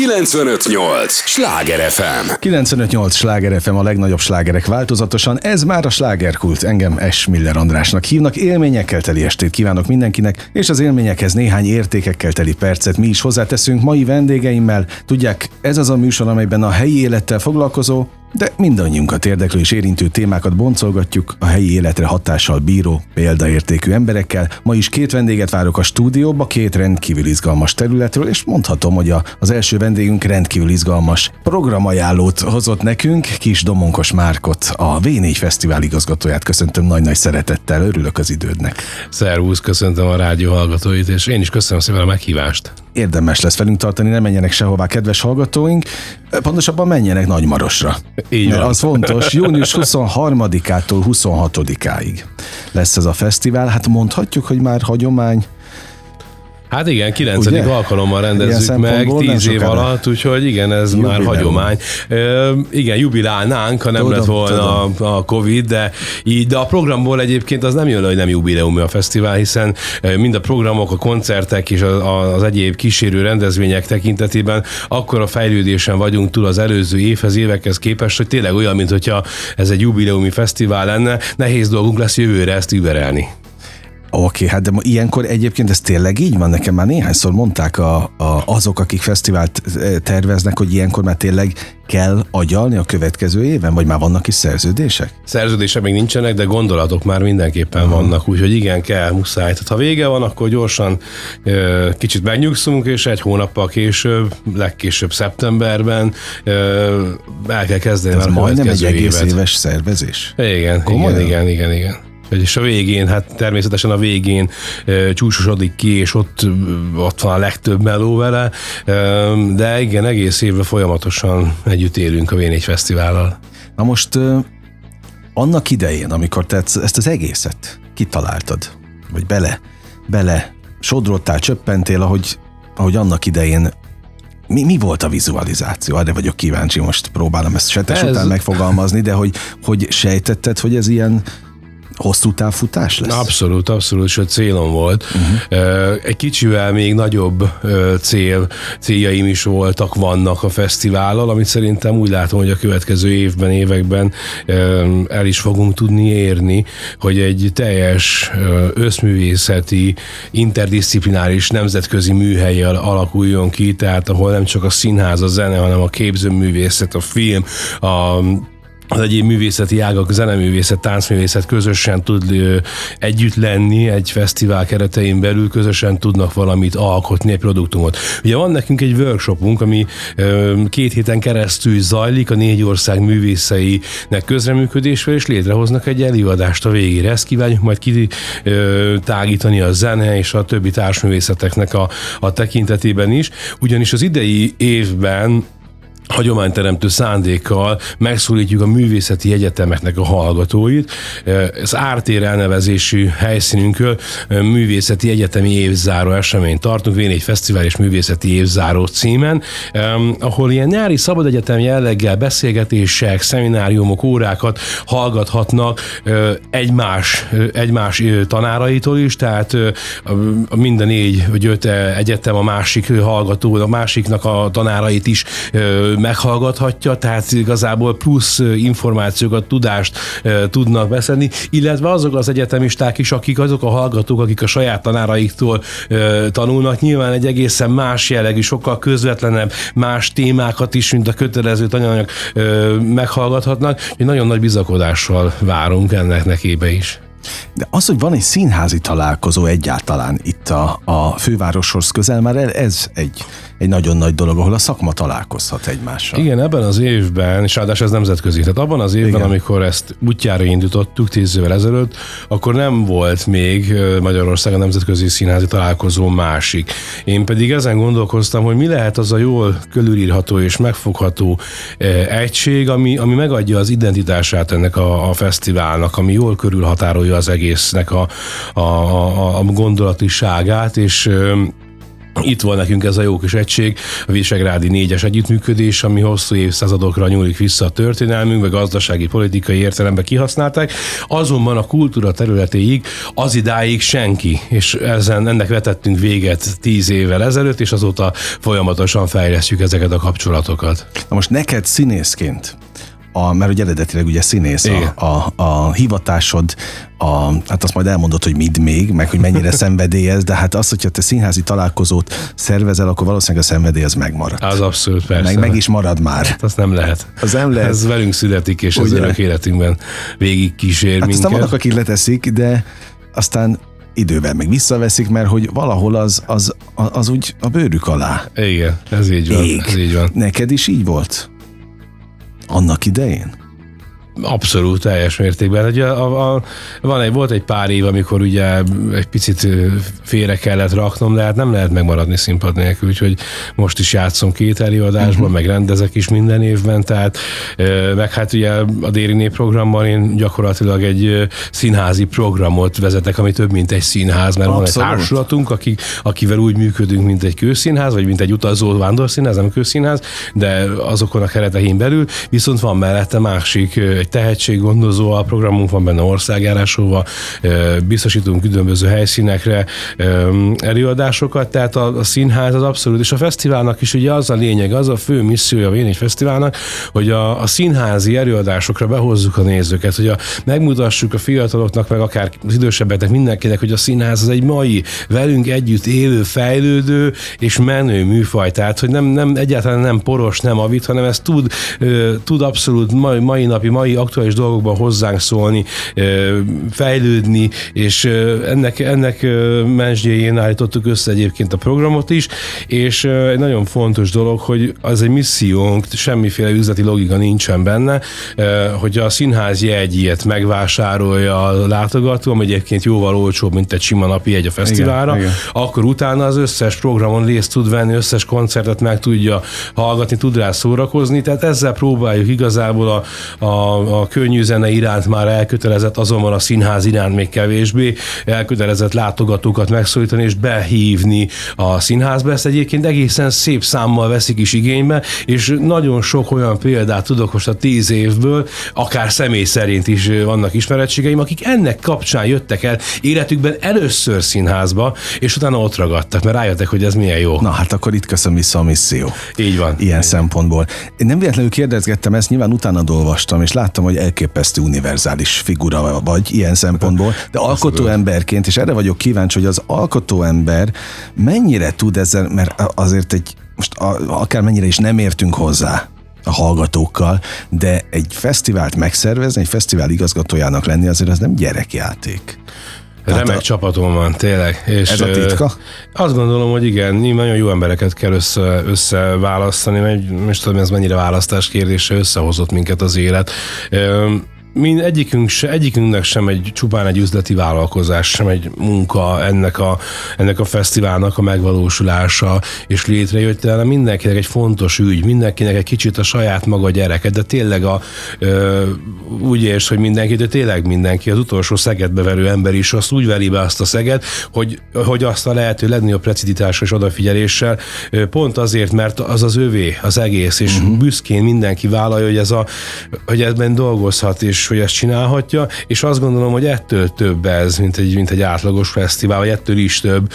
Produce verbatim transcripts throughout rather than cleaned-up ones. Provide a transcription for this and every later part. kilencvenöt nyolc Sláger ef em. kilencvenöt nyolc Sláger ef em, a legnagyobb slágerek változatosan. Ez már a slágerkult. Engem S. Miller Andrásnak hívnak. Élményekkel teli estét kívánok mindenkinek, és az élményekhez néhány értékekkel teli percet mi is hozzáteszünk mai vendégeimmel. Tudják, ez az a műsor, amelyben a helyi élettel foglalkozó, de mindannyiunkat érdeklő és érintő témákat boncolgatjuk a helyi életre hatással bíró, példaértékű emberekkel. Ma is két vendéget várok a stúdióba, két rendkívül izgalmas területről, és mondhatom, hogy a, az első vendégünk rendkívül izgalmas programajánlót hozott nekünk, Kisdomonkos Márkot, a vé négy Fesztivál igazgatóját köszöntöm nagy-nagy szeretettel, örülök az idődnek. Szervusz, köszöntöm a rádió hallgatóit, és én is köszönöm szépen a meghívást. Érdemes lesz velünk tartani, ne menjenek sehová, kedves hallgatóink, pontosabban menjenek Nagymarosra. Így van. Az fontos, június huszonharmadikától huszonhatodikáig lesz ez a fesztivál, hát mondhatjuk, hogy már hagyomány. Hát igen, kilencedik ugye? Alkalommal rendezzük meg, tíz év alatt, úgyhogy igen, ez jubilán. Már hagyomány. Ö, igen, jubilálnánk, ha nem tudom, lett volna a, a Covid, de így, de a programból egyébként az nem jön, hogy nem jubileumi a fesztivál, hiszen mind a programok, a koncertek és az, az egyéb kísérő rendezvények tekintetében akkora fejlődésen vagyunk túl az előző évhez, évekhez képest, hogy tényleg olyan, mint hogyha ez egy jubileumi fesztivál lenne, nehéz dolgunk lesz jövőre ezt überelni. Oké, okay, hát de ilyenkor egyébként ez tényleg így van, nekem már néhányszor mondták a, a, azok, akik fesztivált terveznek, hogy ilyenkor már tényleg kell agyalni a következő éven, vagy már vannak is szerződések? Szerződések még nincsenek, de gondolatok már mindenképpen uh-huh. vannak, úgyhogy igen, kell, muszáj. Tehát ha vége van, akkor gyorsan ö, kicsit megnyugszunk, és egy hónappal később, legkésőbb szeptemberben ö, el kell kezdeni már a következő évet. Ez majdnem egy egész éves szervezés? Igen, igen, igen, igen, igen. És a végén, hát természetesen a végén e, csúcsosodik ki, és ott, ott van a legtöbb meló vele, e, de igen, egész évben folyamatosan együtt élünk a vé négy Fesztivállal. Na most e, annak idején, amikor te ezt az egészet kitaláltad, vagy bele, bele sodrottál, csöppentél, ahogy, ahogy annak idején, Mi, mi volt a vizualizáció? Arra vagyok kíváncsi, most próbálom ezt setes ez... után megfogalmazni, de hogy, hogy sejtetted, hogy ez ilyen hosszú távfutás lesz? Abszolút, abszolút, sőt célom volt. Uh-huh. Egy kicsivel még nagyobb cél, céljaim is voltak, vannak a fesztivállal, amit szerintem úgy látom, hogy a következő évben, években el is fogunk tudni érni, hogy egy teljes összművészeti, interdisziplináris nemzetközi műhely alakuljon ki, tehát ahol nem csak a színház, a zene, hanem a képzőművészet, a film, a az egyéb művészeti ágak, zeneművészet, táncművészet közösen tud együtt lenni egy fesztivál keretein belül, közösen tudnak valamit alkotni, egy produktumot. Ugye van nekünk egy workshopunk, ami két héten keresztül zajlik a négy ország művészeinek közreműködésvel, és létrehoznak egy előadást a végére. Ezt kívánjuk majd kitágítani a zene és a többi társművészeteknek a, a tekintetében is. Ugyanis az idei évben hagyományteremtő szándékkal megszólítjuk a művészeti egyetemeknek a hallgatóit. Az ártér elnevezésű helyszínünkön művészeti egyetemi évzáró eseményt tartunk, vé négy Fesztivál és művészeti évzáró címen, ahol ilyen nyári szabadegyetem jelleggel beszélgetések, szemináriumok, órákat hallgathatnak egymás, egymás tanáraitól is, tehát minden négy vagy öt egyetem a másik hallgató, a másiknak a tanárait is meghallgathatja, tehát igazából plusz információkat, tudást e, tudnak beszedni, illetve azok az egyetemisták is, akik azok a hallgatók, akik a saját tanáraiktól e, tanulnak, nyilván egy egészen más jellegű, sokkal közvetlenebb, más témákat is, mint a kötelező tananyag e, meghallgathatnak, hogy nagyon nagy bizakodással várunk ennek nekébe is. De az, hogy van egy színházi találkozó egyáltalán itt a, a fővároshoz közel, már ez egy, egy nagyon nagy dolog, ahol a szakma találkozhat egymással. Igen, ebben az évben, és ráadásul ez nemzetközi, tehát abban az évben, igen, amikor ezt útjára indítottuk tíz évvel ezelőtt, akkor nem volt még Magyarországon nemzetközi színházi találkozó másik. Én pedig ezen gondolkoztam, hogy mi lehet az a jól körülírható és megfogható egység, ami, ami megadja az identitását ennek a, a fesztiválnak, ami jól körülhatárolja az egésznek a, a, a, a gondolatiságát, és Itt van nekünk ez a jó kis egység, a visegrádi négyes együttműködés, ami hosszú évszázadokra nyúlik vissza a történelmünkbe, gazdasági, politikai értelemben kihasználták, azonban a kultúra területéig az idáig senki, és ezen, ennek vetettünk véget tíz évvel ezelőtt, és azóta folyamatosan fejlesztjük ezeket a kapcsolatokat. Na most neked színészként, a, mert ugye eredetileg ugye színész a, a, a hivatásod, a, hát azt majd elmondod, hogy mit még, meg hogy mennyire szenvedélyez, de hát az, hogyha te színházi találkozót szervezel, akkor valószínűleg a szenvedély az megmarad. Az abszolút, persze. Meg, meg is marad már. Hát azt nem lehet. Az nem lehet. Ez velünk születik, és ez örök életünkben végig kísér hát minket. Aztán vannak, akik leteszik, de aztán időben meg visszaveszik, mert hogy valahol az, az, az, az úgy a bőrük alá. Igen, ez így van. Ez így van. Neked is így volt? Annak idején? Abszolút, teljes mértékben. Ugye, a, a, van egy, volt egy pár év, amikor ugye egy picit félre kellett raknom, de hát nem lehet megmaradni színpad nélkül, úgyhogy most is játszom két előadásban, uh-huh. meg rendezek is minden évben, tehát meg hát ugye a Dériné programban én gyakorlatilag egy színházi programot vezetek, ami több, mint egy színház, mert abszolút. Van egy társulatunk, akik, akivel úgy működünk, mint egy kőszínház, vagy mint egy utazó vándorszínház, nem kőszínház, de azokon a keretein belül, viszont van mellette másik tehetséggondozóval, programunk van benne országjárásóval, biztosítunk különböző helyszínekre előadásokat, tehát a, a színház az abszolút, és a fesztiválnak is ugye az a lényeg, az a fő missziója a V négy Fesztiválnak, hogy a, a színházi előadásokra behozzuk a nézőket, hogy a, megmutassuk a fiataloknak, meg akár az idősebbeknek, mindenkinek, hogy a színház az egy mai, velünk együtt élő, fejlődő és menő műfaj, tehát hogy nem, nem, egyáltalán nem poros, nem avit, hanem ez tud, tud abszolút mai, mai napi, mai aktuális dolgokban hozzánk szólni, fejlődni, és ennek, ennek menedzsdjéjén állítottuk össze egyébként a programot is, és egy nagyon fontos dolog, hogy az egy missziónk, semmiféle üzleti logika nincsen benne, hogy a színház jegyet megvásárolja a látogató, ami egyébként jóval olcsóbb, mint egy sima napi jegy a fesztiválra, igen, akkor igen. Utána az összes programon részt tud venni, összes koncertet meg tudja hallgatni, tud rá szórakozni, tehát ezzel próbáljuk igazából a, a a könnyű zene iránt már elkötelezett, azonban a színház iránt még kevésbé elkötelezett látogatókat megszólítani és behívni a színházba. Ezt egyébként egészen szép számmal veszik is igénybe, és nagyon sok olyan példát tudok most a tíz évből, akár személy szerint is vannak ismeretségeim, akik ennek kapcsán jöttek el életükben először színházba, és utána ott ragadtak, mert rájöttek, hogy ez milyen jó. Na hát akkor itt köszön vissza a misszió. Így van. Ilyen így. Szempontból. Én nem véletlenül kérdezgettem ezt, nyilván utána olvastam, és láttam, hogy elképesztő univerzális figura vagy ilyen szempontból, de alkotó emberként, és erre vagyok kíváncsi, hogy az alkotó ember mennyire tud ezzel, mert azért egy, most akármennyire is nem értünk hozzá a hallgatókkal, de egy fesztivált megszervezni, egy fesztivál igazgatójának lenni azért az nem gyerekjáték. Remek a... csapatom van, tényleg. És ez a titka? Azt gondolom, hogy igen, nagyon jó embereket kell össze, összeválasztani, mert most tudom, ez mennyire választás kérdése, összehozott minket az élet. Mind egyikünk se, egyikünknek sem egy csupán egy üzleti vállalkozás, sem egy munka ennek a, ennek a fesztiválnak a megvalósulása és létrejött, de mindenkinek egy fontos ügy, mindenkinek egy kicsit a saját maga gyereke, de tényleg a, ö, úgy érsz, hogy mindenki, de tényleg mindenki, az utolsó Szegedbe verő ember is azt úgy veri be azt a Szeget, hogy, hogy azt a lehető legnagyobb precizitással és odafigyeléssel, pont azért, mert az az övé, az egész, és uh-huh. büszkén mindenki vállalja, hogy, ez a, hogy ebben dolgozhat, és hogy ezt csinálhatja, és azt gondolom, hogy ettől több ez, mint egy, mint egy átlagos fesztivál, vagy ettől is több,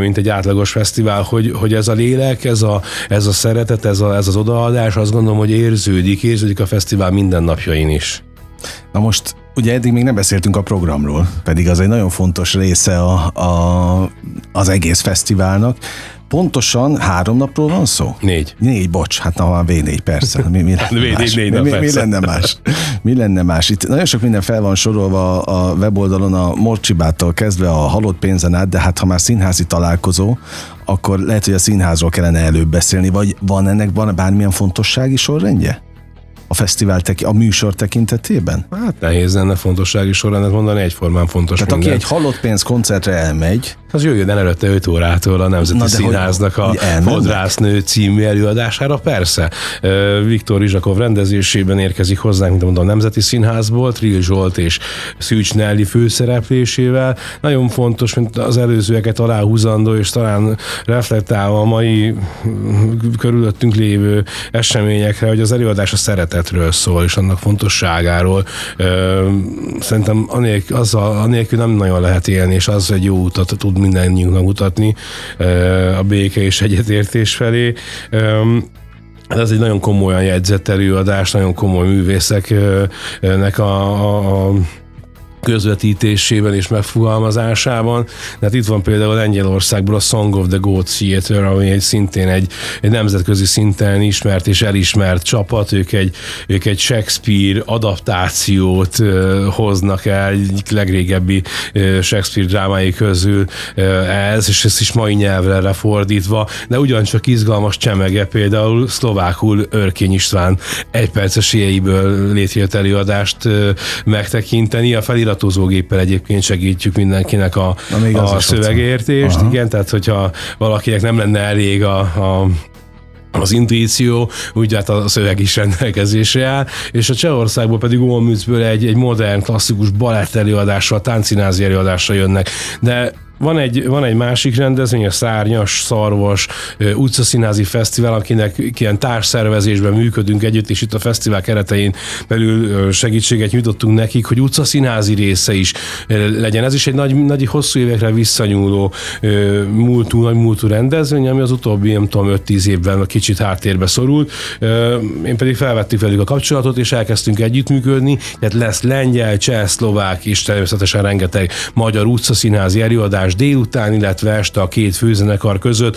mint egy átlagos fesztivál, hogy, hogy ez a lélek, ez a, ez a szeretet, ez, a, ez az odaadás, azt gondolom, hogy érződik, érződik a fesztivál mindennapjain is. Na most, ugye eddig még nem beszéltünk a programról, pedig az egy nagyon fontos része a, a, az egész fesztiválnak. Pontosan három napról van szó? Négy. Négy, bocs, hát na, vé négy persze. Mi, mi lenne más? Négy nap, mi, mi, mi lenne más? Mi lenne más? Itt nagyon sok minden fel van sorolva a weboldalon, a Morcsibától kezdve a Halott Pénzen át, de hát ha már színházi találkozó, akkor lehet, hogy a színházról kellene előbb beszélni, vagy van ennek bármilyen fontossági sorrendje? a fesztivál, teki, a műsor tekintetében? Hát nehéz lenne fontossági sorrendet mondani, egyformán fontos. Tehát minden. Aki egy Halott Pénz koncertre elmegy, az jöjjön el előtte öt órától a Nemzeti Színháznak a Fodrásznő című előadására, persze. Viktor Izsakov rendezésében érkezik hozzánk, mint mondom, a Nemzeti Színházból, Trill Zsolt és Szűcs Nelli főszereplésével. Nagyon fontos, mint az előzőeket aláhúzandó, és talán reflektálva a mai körülöttünk lévő eseményekre, hogy az előadás a szeretetről szól, és annak fontosságáról. Szerintem anél, azzal, anélkül nem nagyon lehet élni, és az egy jó utat tud mindennyiunknak mutatni a béke és egyetértés felé. Ez egy nagyon komolyan jegyzett előadás, nagyon komoly művészeknek a, a, a közvetítésében és megfogalmazásában. De hát itt van például Lengyelországból a Song of the God Theater, ami egy szintén egy, egy nemzetközi szinten ismert és elismert csapat. Ők egy, ők egy Shakespeare adaptációt ö, hoznak el, egyik legrégebbi ö, Shakespeare drámái közül ö, ez, és ezt is mai nyelvre lefordítva, de ugyancsak izgalmas csemege például szlovákul Örkény István egyperces éjéből létrejött előadást ö, megtekinteni. A felirat Iratózógéppel egyébként segítjük mindenkinek a, a szövegértést. Igen, tehát hogyha valakinek nem lenne elég a, a az intuíció, úgy hát a szöveg is rendelkezésre áll, és a Csehországból pedig Olmützből egy, egy modern, klasszikus balett előadással, táncszínházi előadásra jönnek. De Van egy, van egy másik rendezvény, a Szárnyas Szarvas utcaszínházi fesztivál, akinek ilyen társszervezésben működünk együtt, és itt a fesztivál keretein belül segítséget nyújtottunk nekik, hogy utcaszínházi része is legyen. Ez is egy nagy, nagy hosszú évekre visszanyúló múltú, nagy múltú rendezvény, ami az utóbbi, nem tudom, öt-tíz évben kicsit háttérbe szorult. Én pedig felvettük velük a kapcsolatot, és elkezdtünk együttműködni, tehát lesz lengyel, cseh, szlovák, és természetesen rengeteg magyar utcaszínházi előadás délután, illetve este a két főzenekar között.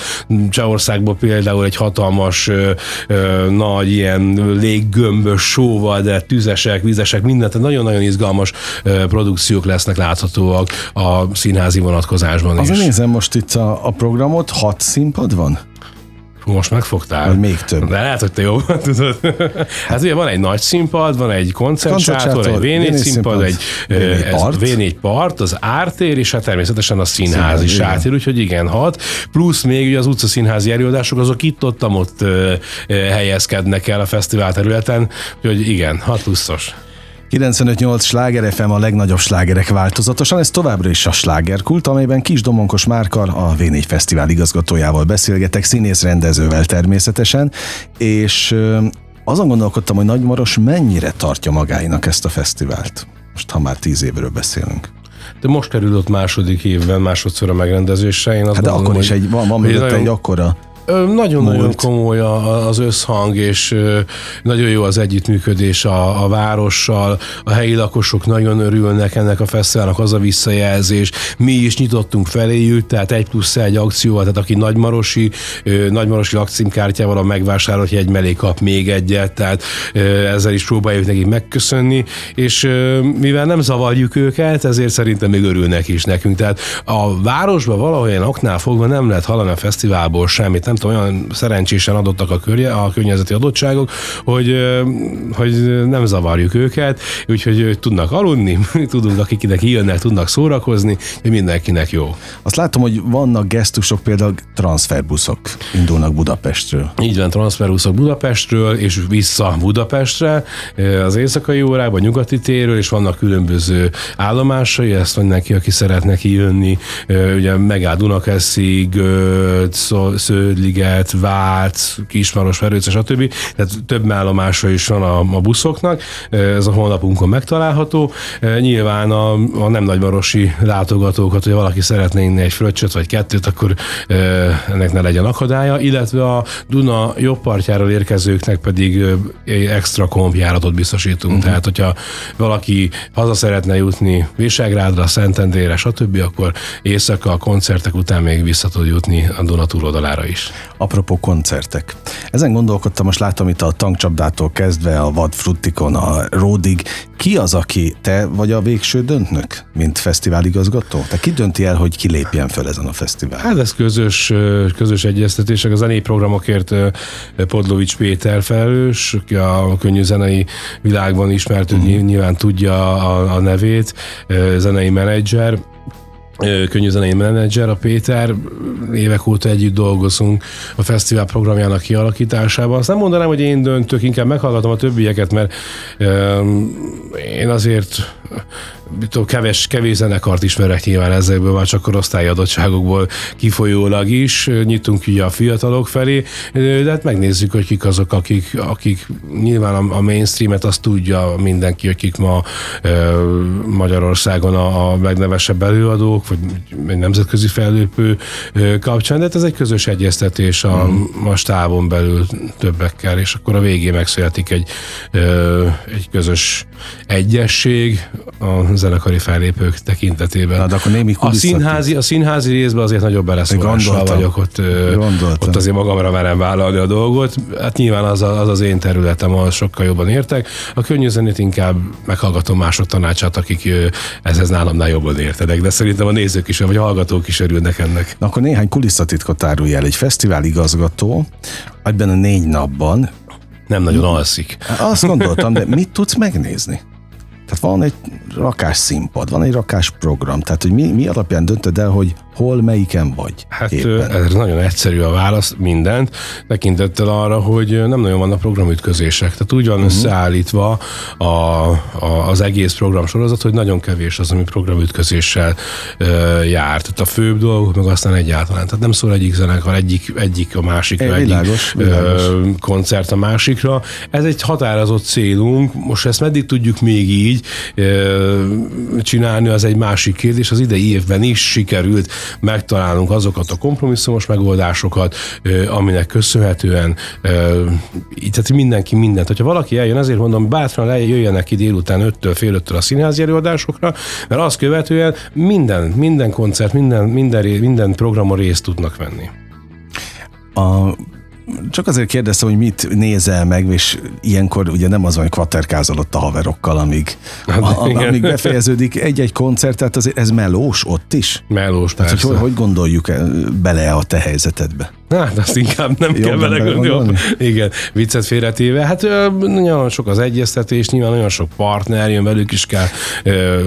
Csehországból például egy hatalmas ö, ö, nagy ilyen léggömbös sóval, de tüzesek, vízesek, mindent, nagyon-nagyon izgalmas ö, produkciók lesznek láthatóak a színházi vonatkozásban is. Azért nézem most itt a, a programot, hat színpad van? Most megfogtál. Vagy még több. De lehet, hogy te jobban tudod. Hát ugye van egy nagy színpad, van egy koncertsátor, egy vé négy színpad, egy vé négy part, az ártér, és hát természetesen a színház is ártér, úgyhogy igen, hat. Plusz még ugye az utcaszínházi előadások, azok itt-ottam ott helyezkednek el a fesztivál területen, úgyhogy igen, hat pluszos. kilencvenöt nyolc Sláger ef em, a legnagyobb slágerek változatosan, ez továbbra is a slágerkult, amelyben Kisdomonkos Márkkal, a vé négy Fesztivál igazgatójával beszélgetek, színész rendezővel természetesen, és azon gondolkodtam, hogy Nagymaros mennyire tartja magáinak ezt a fesztivált, most ha már tíz évről beszélünk. De most került második évben, másodszor a megrendezésre. Én azt hát de gondolom, akkor is egy, van, van egy, egy akkora... Nagyon-nagyon komoly az összhang, és nagyon jó az együttműködés a, a várossal, a helyi lakosok nagyon örülnek ennek a fesztiválnak, az a visszajelzés. Mi is nyitottunk feléjük, tehát egy plusz egy akcióval, tehát aki nagymarosi, nagymarosi lakcímkártyával a megvásárolt jegy mellé kap még egyet, tehát ezzel is próbáljuk nekik megköszönni, és mivel nem zavarjuk őket, ezért szerintem még örülnek is nekünk. Tehát a városban valahol oknál fogva nem lehet hallani a fesztiválból semmit, nem tudom, olyan szerencsésen adottak a, körje, a környezeti adottságok, hogy, hogy nem zavarjuk őket, úgyhogy tudnak aludni, tudunk, akik ide kijönnek, tudnak szórakozni, hogy mindenkinek jó. Azt látom, hogy vannak gesztusok, például transferbuszok indulnak Budapestről. Így van, transferbuszok Budapestről, és vissza Budapestre, az éjszakai órában, nyugati téről, és vannak különböző állomásai, ezt mindenki, aki szeretne kijönni, ugye megáll Dunakeszig, Sző, Liget, Vált, Kismaros, Verőce, stb. Tehát több állomása is van a, a buszoknak, ez a honlapunkon megtalálható. Nyilván a, a nem nagymarosi látogatókat, hogyha valaki szeretne inni egy fröccsöt vagy kettőt, akkor ennek ne legyen akadálya, illetve a Duna jobb partjáról érkezőknek pedig extra kompjáratot biztosítunk. Uh-huh. Tehát, hogyha valaki haza szeretne jutni Visegrádra, Szentendrére, stb., akkor éjszaka a koncertek után még vissza tud jutni a Duna túloldalára is. Apropó koncertek. Ezen gondolkodtam, most látom itt a Tankcsapdától kezdve a Vad Fruttikon, a Ródig. Ki az, aki, te vagy a végső döntnök, mint fesztiváligazgató? Te ki dönti el, hogy ki lépjen fel ezen a fesztiválon? Hát ez közös, közös egyeztetések. A zenei programokért Podlovics Péter felelős, aki a könnyű zenei világban ismert, mm. nyilván tudja a, a nevét, zenei menedzser. Könnyű zenei menedzser, a Péter, évek óta együtt dolgozunk a fesztivál programjának kialakításában. Azt nem mondanám, hogy én döntök, inkább meghallgatom a többieket, mert um, én azért tudom, kevés, kevés zenekart ismerek nyilván ezekből, már csak korosztályi adottságokból kifolyólag is. Nyitunk ugye a fiatalok felé, de hát megnézzük, hogy kik azok, akik, akik nyilván a mainstreamet azt tudja mindenki, akik ma uh, Magyarországon a, a legnevesebb előadók, vagy nemzetközi fellépő kapcsán, de ez egy közös egyeztetés a, a stábon belül többekkel, és akkor a végén megszületik egy, egy közös egyesség a zenekari fellépők tekintetében. Na, de akkor némi a, színházi, a színházi részben azért nagyobb beleszólással vagyok, ott, ott azért magamra merem vállalni a dolgot. Hát nyilván az a, az, az én területem, ahol sokkal jobban értek. A könnyű zenét inkább meghallgatom mások tanácsát, akik ezhez nálamnál jobban értenek, de szerintem a nézők is, vagy a hallgatók is örülnek ennek. Na, akkor néhány kulisszatitkot árulj el. Egy fesztiváligazgató ebben a négy napban nem nagyon alszik. Azt gondoltam, de mit tudsz megnézni? Tehát van egy rakás színpad, van egy rakás program, tehát hogy mi, mi alapján döntöd el, hogy hol, melyiken vagy? Hát éppen. Ez nagyon egyszerű a válasz, mindent, tekintettel arra, hogy nem nagyon vannak programütközések. Tehát úgy van uh-huh. összeállítva a, a, az egész programsorozat, hogy nagyon kevés az, ami programütközéssel e, jár. Tehát a főbb dolgok, meg aztán egyáltalán. Tehát nem szól egyik zenekar, egyik, egyik a másikra, egy világos, egyik világos. E, koncert a másikra. Ez egy határozott célunk, most ezt meddig tudjuk még így csinálni, az egy másik kérdés. Az idei évben is sikerült megtalálnunk azokat a kompromisszumos megoldásokat, aminek köszönhetően tehát mindenki mindent. Hogyha valaki eljön, azért mondom, bátran jöjjenek ki délután öttől, fél öttől a színházi előadásokra, mert azt követően minden, minden koncert, minden, minden, minden programon részt tudnak venni. A Csak azért kérdeztem, hogy mit nézel meg, és ilyenkor ugye nem az van, hogy kvaterkázol ott a haverokkal, amíg, a, amíg befejeződik egy-egy koncert, tehát azért ez melós ott is? Melós, tehát, persze. Hogy, hogy gondoljuk bele a te helyzetedbe? Hát azt inkább nem jó, kell belegondolni. Igen, viccet félretéve. Hát nagyon sok az egyeztetés, nyilván nagyon sok partner jön, velük is kell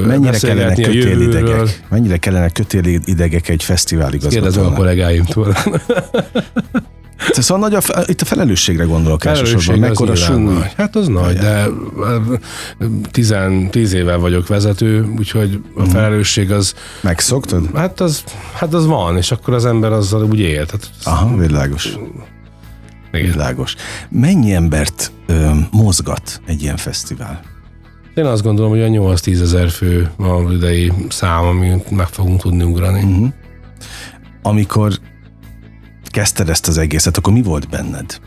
mennyire kellene kötélidegek? Mennyire kellene kötélidegek egy fesztiváligazgatónak? Kérdezem a kollégáimtól. Szóval nagy a, itt a felelősségre gondolok elsősorban, mekkora súly. Hát az nagy, de tíz éve vagyok vezető, úgyhogy a felelősség az... Megszoktad? Hát az, hát az van, és akkor az ember azzal úgy él. Tehát aha, világos. Igen. Világos. Mennyi embert ö, mozgat egy ilyen fesztivál? Én azt gondolom, hogy a nyolc-tíz ezer fő a idei szám, amit meg fogunk tudni ugrani. Uh-huh. Amikor kezdted ezt az egészet, akkor mi volt benned?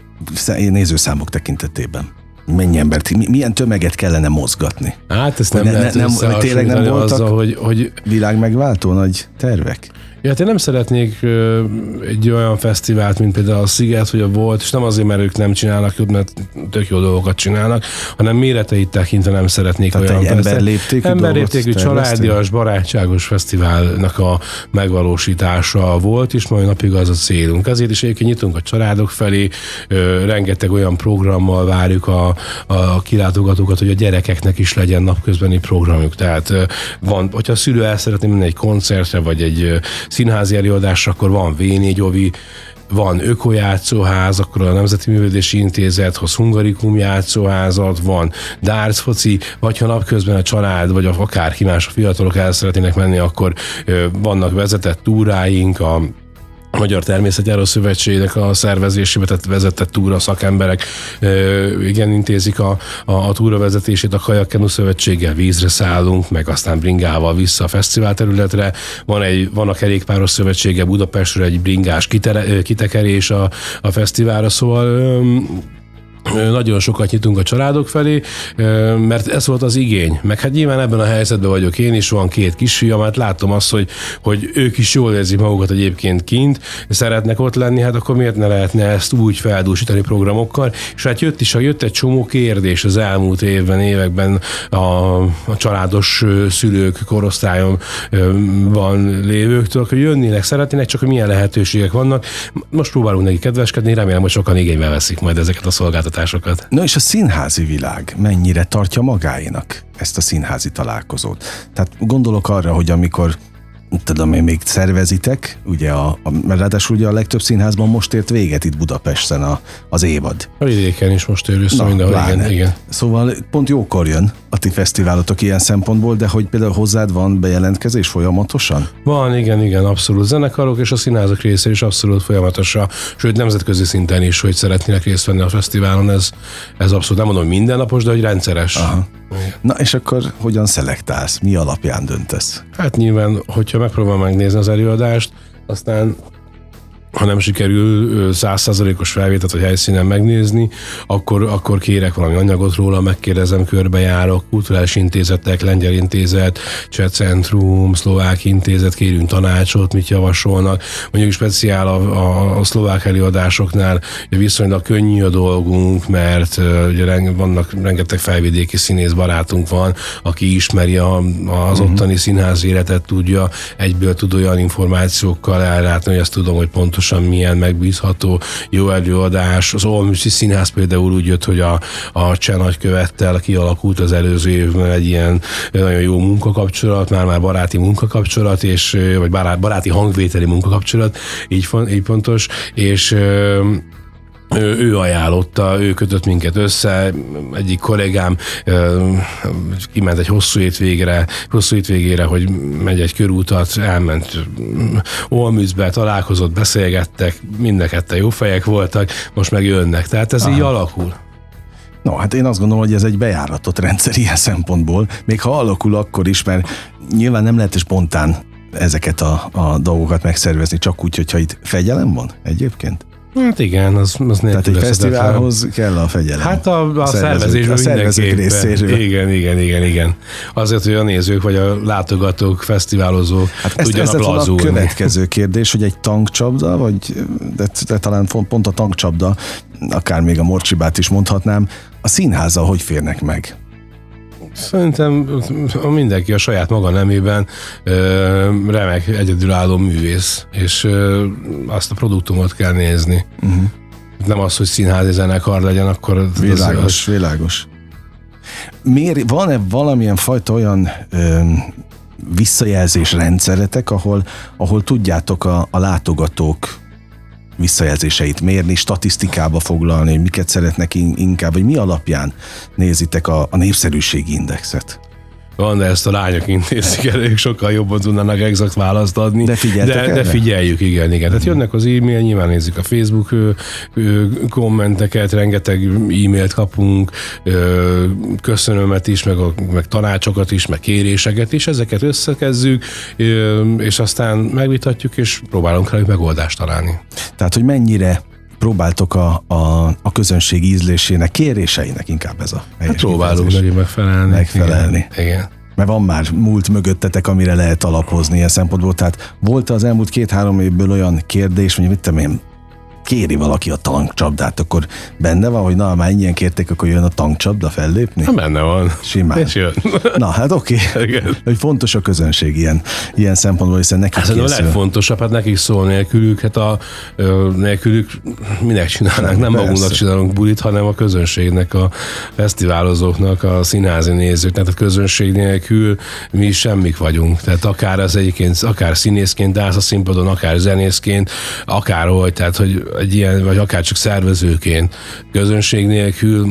Nézőszámok tekintetében. Mennyi embert, milyen tömeget kellene mozgatni? Hát ezt nem ne, lehet nem, nem, tényleg nem voltak azzal, hogy, hogy... világmegváltó nagy tervek? Ja, hát én nem szeretnék ö, egy olyan fesztivált, mint például a Sziget, vagy a Volt, és nem azért, mert ők nem csinálnak jobb, mert tök jó dolgokat csinálnak, hanem méreteit tekintve nem szeretnék tehát olyan fesztivált. Emberléptékű, emberléptékű családias, barátságos fesztiválnak a megvalósítása volt, és mai napig az a célunk. Ezért is egyébként nyitunk a családok felé, ö, rengeteg olyan programmal várjuk a, a kilátogatókat, hogy a gyerekeknek is legyen napközbeni programjuk. Tehát ö, van, hogyha a szülő el szeretné menni egy koncertre, vagy egy színházi előadás, akkor van vé négy ovi, van ökojátszóház, akkor a Nemzeti Művődési Intézethoz Hungarikum játszóházat, van dárcfoci, vagy ha napközben a család, vagy akárki más a fiatalok el szeretnének menni, akkor vannak vezetett túráink, a Magyar Természetjáró Szövetségnek a szervezésében, tehát vezetett túra szakemberek ö, igen intézik a, a, a túra vezetését, a Kajak-Kenú Szövetséggel vízre szállunk, meg aztán bringával vissza a fesztivál területre. Van, egy, van a kerékpáros szövetsége Budapestről, egy bringás kitele, ö, kitekerés a, a fesztiválra, szóval ö, nagyon sokat nyitunk a családok felé, mert ez volt az igény. Meg hát nyilván ebben a helyzetben vagyok én is, van két kisfiam, hát látom azt, hogy, hogy ők is jól érzik magukat egyébként kint, szeretnek ott lenni, hát akkor miért ne lehetne ezt úgy feldúsítani programokkal, és hát jött is, ha jött egy csomó kérdés az elmúlt évben, években a, a családos szülők korosztályomban lévőktől, hogy jönnének, szeretnének, csak hogy milyen lehetőségek vannak. Most próbálunk neki kedveskedni, remélem, hogy sokan igénybe veszik majd ezeket a szolgáltatásokat. Na és a színházi világ mennyire tartja magáénak ezt a színházi találkozót? Tehát gondolok arra, hogy amikor tudom én, még szervezitek, ugye a, a, ráadásul ugye a legtöbb színházban most ért véget itt Budapesten a, az évad. A vidéken is most ér össze mindenhol, igen, igen. Szóval pont jókor jön a ti fesztiválotok ilyen szempontból, de hogy például hozzád van bejelentkezés folyamatosan? Van, igen, igen, abszolút zenekarok, és a színházak része is abszolút folyamatosan, sőt nemzetközi szinten is, hogy szeretnének részt venni a fesztiválon, ez, ez abszolút, nem mondom mindennapos, de hogy rendszeres. Aha. Na és akkor hogyan szelektálsz? Mi alapján döntesz? Hát nyilván, hogyha megpróbálom megnézni az előadást, aztán ha nem sikerül száz százalékos felvételt vagy helyszínen megnézni, akkor, akkor kérek valami anyagot róla, megkérdezem, körbejárok, kulturális intézetek, lengyel intézet, cseh centrum, szlovák intézet, kérünk tanácsot, mit javasolnak. Mondjuk speciál a, a, a szlovák előadásoknál viszonylag könnyű a dolgunk, mert ugye vannak rengeteg felvidéki színész barátunk van, aki ismeri a, az uh-huh. ottani színház életet, tudja, egyből tud olyan információkkal ellátni, hogy ezt tudom, hogy pontosan milyen megbízható, jó előadás. Az Olmützi Színház például úgy jött, hogy a, a cseh nagykövettel kialakult az előző évben egy ilyen nagyon jó munkakapcsolat, már-már baráti munkakapcsolat, és, vagy baráti hangvételi munkakapcsolat, így, így pontos, és ő ajánlotta, ő kötött minket össze, egyik kollégám kiment egy hosszú hétvégre, hosszú hétvégére, hogy megy egy körútat, elment Olmützbe, találkozott, beszélgettek, mind a ketten jó fejek voltak, most meg jönnek, tehát ez Aha. így alakul. No, hát én azt gondolom, hogy ez egy bejáratott rendszer ilyen szempontból, még ha alakul, akkor is, mert nyilván nem lehet spontán ezeket a, a dolgokat megszervezni, csak úgy, hogyha itt fegyelem van egyébként. Hát igen, az, az nélkül. Tehát egy fesztiválhoz kell a fegyelem. Hát a, a szervezésből mindenképpen. Igen, igen, igen, igen. Azért, hogy a nézők vagy a látogatók, fesztiválozók hát tudjanak lazulni. Ez a következő kérdés, hogy egy tankcsapda, vagy de, de talán pont a tankcsapda, akár még a Morcsibát is mondhatnám, a színházzal hogy férnek meg? Szerintem mindenki a saját maga nemében ö, remek, egyedülálló művész, és ö, azt a produktumot kell nézni. Uh-huh. Nem az, hogy színházi zenekar legyen, akkor... Világos, az, hogy... világos. Miért, van-e valamilyen fajta olyan ö, visszajelzés rendszeretek, ahol, ahol tudjátok a, a látogatók visszajelzéseit mérni, statisztikába foglalni, hogy miket szeretnek inkább, vagy mi alapján nézitek a, a népszerűségi indexet? Van, de ezt a lányok intézik el, ők sokkal jobban tudnának exakt választ adni. De, de, de figyeljük, igen, igen. Tehát jönnek az e-mail, nyilván nézzük a Facebook ö, ö, kommenteket, rengeteg e-mailt kapunk, ö, köszönömet is, meg, a, meg tanácsokat is, meg kéréseket is, ezeket összekezzük, ö, és aztán megvitatjuk, és próbálunk rá megoldást találni. Tehát, hogy mennyire próbáltok a, a, a közönség ízlésének, kéréseinek, inkább ez a helyes. Hát próbálunk neki megfelelni. Megfelelni. Igen, igen. Mert van már múlt mögöttetek, amire lehet alapozni ilyen szempontból. Tehát volt az elmúlt két-három évből olyan kérdés, hogy mit tudom én, kéri valaki a tankcsapdát, akkor benne van, hogy na, már ennyien kérték, akkor jön a tankcsapda fellépni? Na, benne van. Simán. És jön. Na, hát oké. Okay. Hogy fontos a közönség ilyen, ilyen szempontból, hiszen nekik hát készül. Ez a legfontosabb, hát nekik szól nélkülük, hát a nélkülük minek csinálnánk? Nem Persze. magunknak csinálunk bulit, hanem a közönségnek, a fesztiválozóknak, a színházi nézőknek, tehát a közönség nélkül mi semmik vagyunk. Tehát akár az egyébként, akár színészként állsz a színpadon, akár zenészként, akárhol, tehát hogy egy ilyen, vagy akár csak szervezőként, közönség nélkül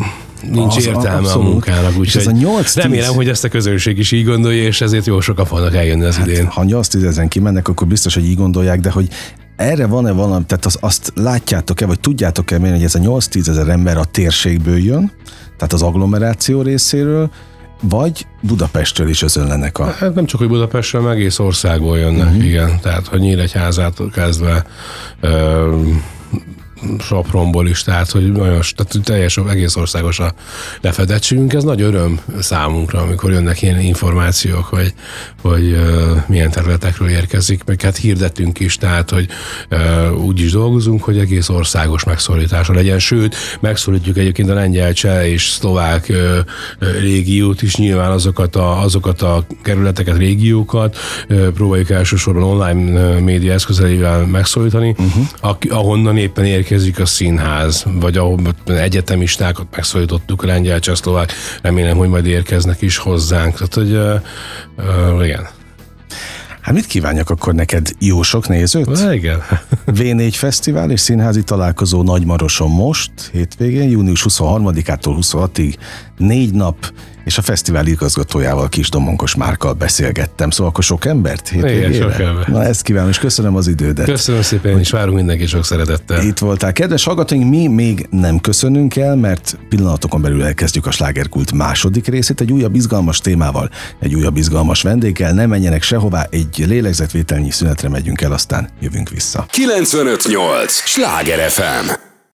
nincs az, értelme abszolút. A munkának. Úgy, ez a nyolc tíz... Remélem, hogy ezt a közönség is így gondolja, és ezért jó sokan fognak eljönni az hát, idén. Ha nyolc tíz ezen kimennek, akkor biztos, hogy így gondolják, de hogy erre van-e valami, tehát az, azt látjátok-e, vagy tudjátok-e mérni, hogy ez a nyolc tíz ezer ember a térségből jön, tehát az agglomeráció részéről, vagy Budapestről is özönlenek a... Hát nem csak, hogy Budapestről, meg egész országból jönnek, uh-huh. igen. Tehát, hogy Nyíregyházától kezdve... Ö- Sopronból is, tehát hogy nagyon, tehát teljes, egész országos a lefedettségünk. Ez nagy öröm számunkra, amikor jönnek ilyen információk, hogy, hogy uh, milyen területekről érkezik, meg hát hirdetünk is, tehát hogy uh, úgy is dolgozunk, hogy egész országos megszólítása legyen, sőt, megszólítjuk egyébként a lengyel, cseh és szlovák uh, régiót is, nyilván azokat a, azokat a kerületeket, régiókat uh, próbáljuk elsősorban online média eszközeivel megszólítani, uh-huh. a, ahonnan éppen érkezik a színház, vagy ahol egyetemistákat megszólítottuk, a lengyel, cseh, szlovák, remélem, hogy majd érkeznek is hozzánk. Tehát, hogy uh, uh, igen. Hát mit kívánjak akkor neked? Jó sok nézőt? Na, igen. vé négy Fesztivál és színházi találkozó Nagymaroson most, hétvégén, június huszonharmadikától huszonhatodikáig, négy nap, és a fesztivál igazgatójával, Kisdomonkos Márkkal beszélgettem. Szóval akkor sok embert hétvégére? Igen, sok embert. Na, ezt kívánom, és köszönöm az idődet. Köszönöm szépen, hogy és várunk mindenki sok szeretettel. Itt voltál. Kedves hallgatóink, mi még nem köszönünk el, mert pillanatokon belül elkezdjük a Slágerkult második részét, egy újabb izgalmas témával, egy újabb izgalmas vendéggel. Ne menjenek sehová, egy lélegzetvételnyi szünetre megyünk el, aztán jövünk vissza. kilencvenöt nyolc Sláger ef em